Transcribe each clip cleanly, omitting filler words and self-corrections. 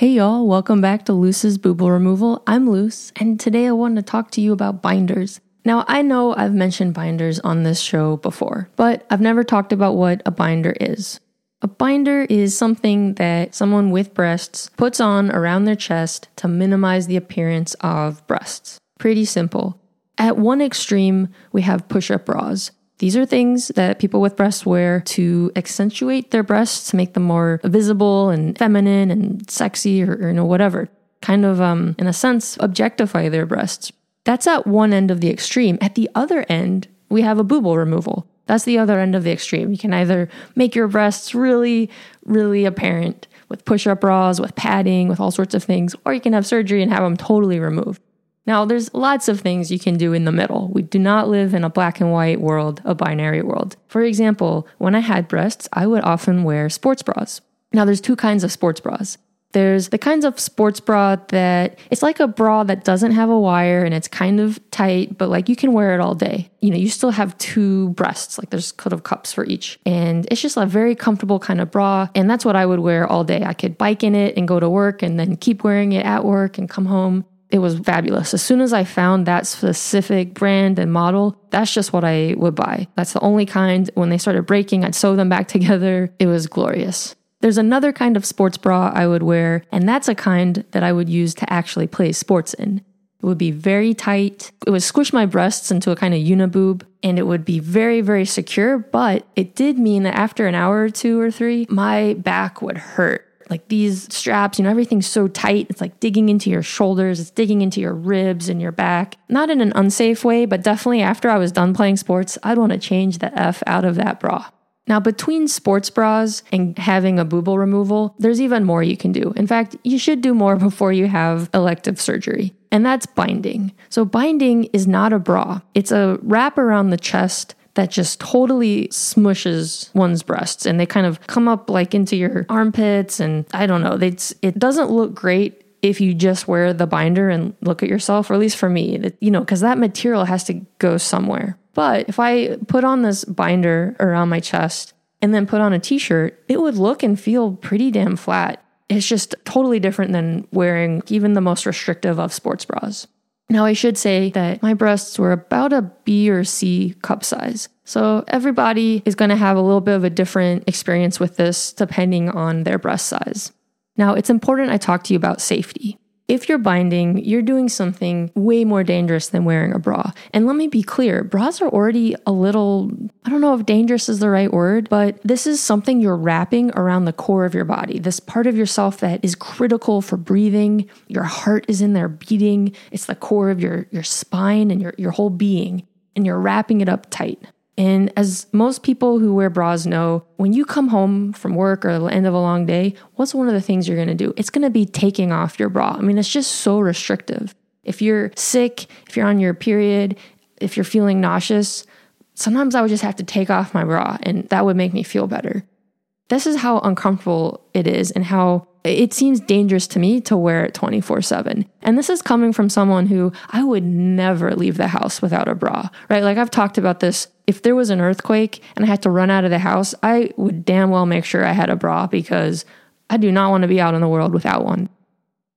Hey y'all, welcome back to Luce's Booble Removal. I'm Luce, and today I want to talk to you about binders. Now, I know I've mentioned binders on this show before, but I've never talked about what a binder is. A binder is something that someone with breasts puts on around their chest to minimize the appearance of breasts. Pretty simple. At one extreme, we have push-up bras. These are things that people with breasts wear to accentuate their breasts, to make them more visible and feminine and sexy or whatever. Kind of, in a sense, objectify their breasts. That's at one end of the extreme. At the other end, we have a booble removal. That's the other end of the extreme. You can either make your breasts really, really apparent with push-up bras, with padding, with all sorts of things, or you can have surgery and have them totally removed. Now, there's lots of things you can do in the middle. We do not live in a black and white world, a binary world. For example, when I had breasts, I would often wear sports bras. Now, there's two kinds of sports bras. There's the kinds of sports bra that it's like a bra that doesn't have a wire and it's kind of tight, but like you can wear it all day. You know, you still have two breasts, like there's kind of cups for each. And it's just a very comfortable kind of bra. And that's what I would wear all day. I could bike in it and go to work and then keep wearing it at work and come home. It was fabulous. As soon as I found that specific brand and model, that's just what I would buy. That's the only kind. When they started breaking, I'd sew them back together. It was glorious. There's another kind of sports bra I would wear, and that's a kind that I would use to actually play sports in. It would be very tight. It would squish my breasts into a kind of uniboob, and it would be very, very secure, but it did mean that after an hour or two or three, my back would hurt. Like these straps, you know, everything's so tight. It's like digging into your shoulders. It's digging into your ribs and your back. Not in an unsafe way, but definitely after I was done playing sports, I'd want to change the F out of that bra. Now, between sports bras and having a booble removal, there's even more you can do. In fact, you should do more before you have elective surgery. And that's binding. So binding is not a bra. It's a wrap around the chest that just totally smushes one's breasts and they kind of come up like into your armpits and I don't know. It doesn't look great if you just wear the binder and look at yourself, or at least for me, you know, because that material has to go somewhere. But if I put on this binder around my chest and then put on a t-shirt, it would look and feel pretty damn flat. It's just totally different than wearing even the most restrictive of sports bras. Now, I should say that my breasts were about a B or C cup size. So everybody is going to have a little bit of a different experience with this depending on their breast size. Now, it's important I talk to you about safety. If you're binding, you're doing something way more dangerous than wearing a bra. And let me be clear, bras are already a little, I don't know if dangerous is the right word, but this is something you're wrapping around the core of your body, this part of yourself that is critical for breathing. Your heart is in there beating. It's the core of your spine and your whole being, and you're wrapping it up tight. And as most people who wear bras know, when you come home from work or the end of a long day, what's one of the things you're going to do? It's going to be taking off your bra. I mean, it's just so restrictive. If you're sick, if you're on your period, if you're feeling nauseous, sometimes I would just have to take off my bra and that would make me feel better. This is how uncomfortable it is and how it seems dangerous to me to wear it 24/7. And this is coming from someone who I would never leave the house without a bra, right? Like I've talked about this. If there was an earthquake and I had to run out of the house, I would damn well make sure I had a bra because I do not want to be out in the world without one.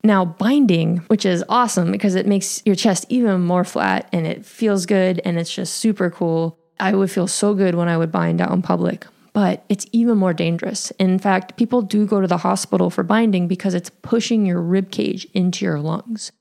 Now, binding, which is awesome because it makes your chest even more flat and it feels good and it's just super cool. I would feel so good when I would bind out in public. But it's even more dangerous. In fact, people do go to the hospital for binding because it's pushing your rib cage into your lungs.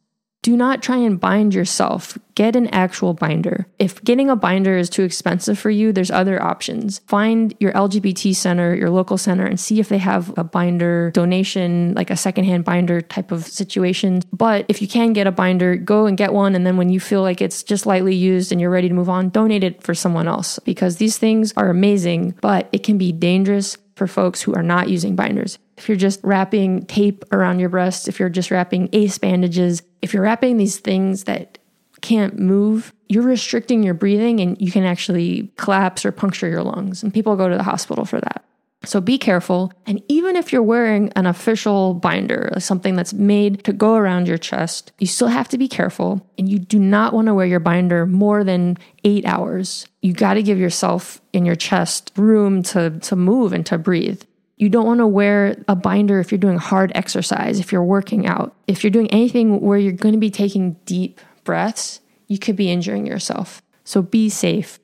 Do not try and bind yourself. Get an actual binder. If getting a binder is too expensive for you, there's other options. Find your LGBT center, your local center, and see if they have a binder donation, like a secondhand binder type of situation. But if you can get a binder, go and get one. And then when you feel like it's just lightly used and you're ready to move on, donate it for someone else because these things are amazing, but it can be dangerous for folks who are not using binders. If you're just wrapping tape around your breasts, if you're just wrapping ace bandages, if you're wrapping these things that can't move, you're restricting your breathing and you can actually collapse or puncture your lungs. And people go to the hospital for that. So be careful. And even if you're wearing an official binder, something that's made to go around your chest, you still have to be careful. And you do not want to wear your binder more than 8 hours. You got to give yourself in your chest room to move and to breathe. You don't want to wear a binder if you're doing hard exercise, if you're working out. If you're doing anything where you're going to be taking deep breaths, you could be injuring yourself. So be safe.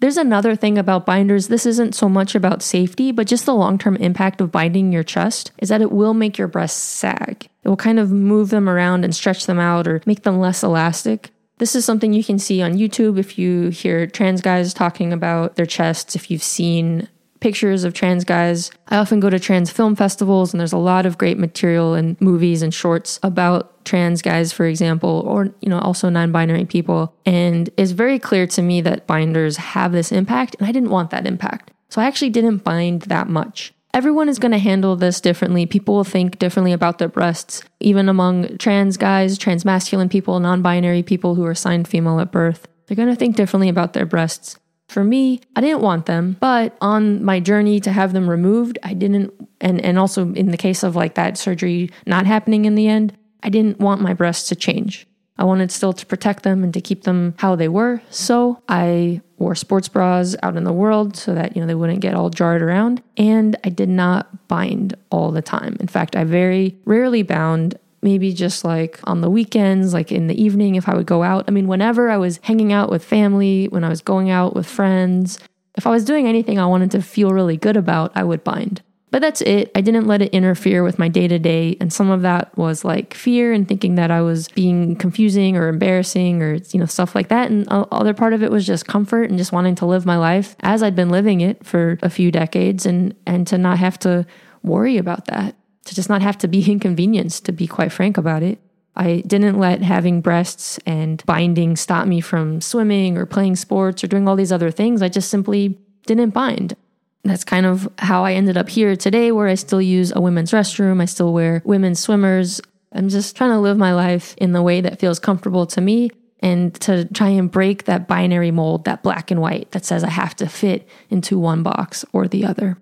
There's another thing about binders. This isn't so much about safety, but just the long-term impact of binding your chest is that it will make your breasts sag. It will kind of move them around and stretch them out or make them less elastic. This is something you can see on YouTube if you hear trans guys talking about their chests, if you've seen pictures of trans guys. I often go to trans film festivals, and there's a lot of great material and movies and shorts about trans guys, for example, or, you know, also non-binary people. And it's very clear to me that binders have this impact, and I didn't want that impact. So I actually didn't bind that much. Everyone is going to handle this differently. People will think differently about their breasts, even among trans guys, transmasculine people, non-binary people who are assigned female at birth. They're going to think differently about their breasts. For me, I didn't want them, but on my journey to have them removed, I didn't, and also in the case of like that surgery not happening in the end, I didn't want my breasts to change. I wanted still to protect them and to keep them how they were, so I wore sports bras out in the world so that, you know, they wouldn't get all jarred around, and I did not bind all the time. In fact, I very rarely bound. Maybe just like on the weekends, like in the evening if I would go out. I mean, whenever I was hanging out with family, when I was going out with friends, if I was doing anything I wanted to feel really good about, I would bind. But that's it. I didn't let it interfere with my day-to-day. And some of that was like fear and thinking that I was being confusing or embarrassing or, you know, stuff like that. And other part of it was just comfort and just wanting to live my life as I'd been living it for a few decades and to not have to worry about that. To just not have to be inconvenienced, to be quite frank about it. I didn't let having breasts and binding stop me from swimming or playing sports or doing all these other things. I just simply didn't bind. That's kind of how I ended up here today, where I still use a women's restroom. I still wear women's swimmers. I'm just trying to live my life in the way that feels comfortable to me and to try and break that binary mold, that black and white that says I have to fit into one box or the other.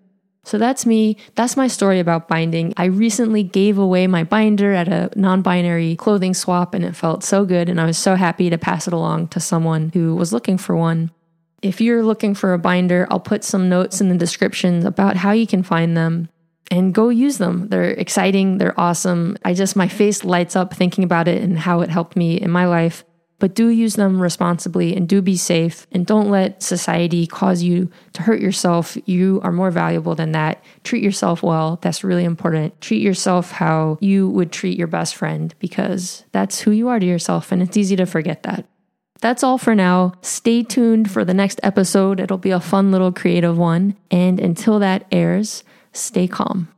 So that's me. That's my story about binding. I recently gave away my binder at a non-binary clothing swap, and it felt so good, and I was so happy to pass it along to someone who was looking for one. If you're looking for a binder, I'll put some notes in the description about how you can find them, and go use them. They're exciting. They're awesome. My face lights up thinking about it and how it helped me in my life. But do use them responsibly and do be safe, and don't let society cause you to hurt yourself. You are more valuable than that. Treat yourself well. That's really important. Treat yourself how you would treat your best friend, because that's who you are to yourself, and it's easy to forget that. That's all for now. Stay tuned for the next episode. It'll be a fun little creative one. And until that airs, stay calm.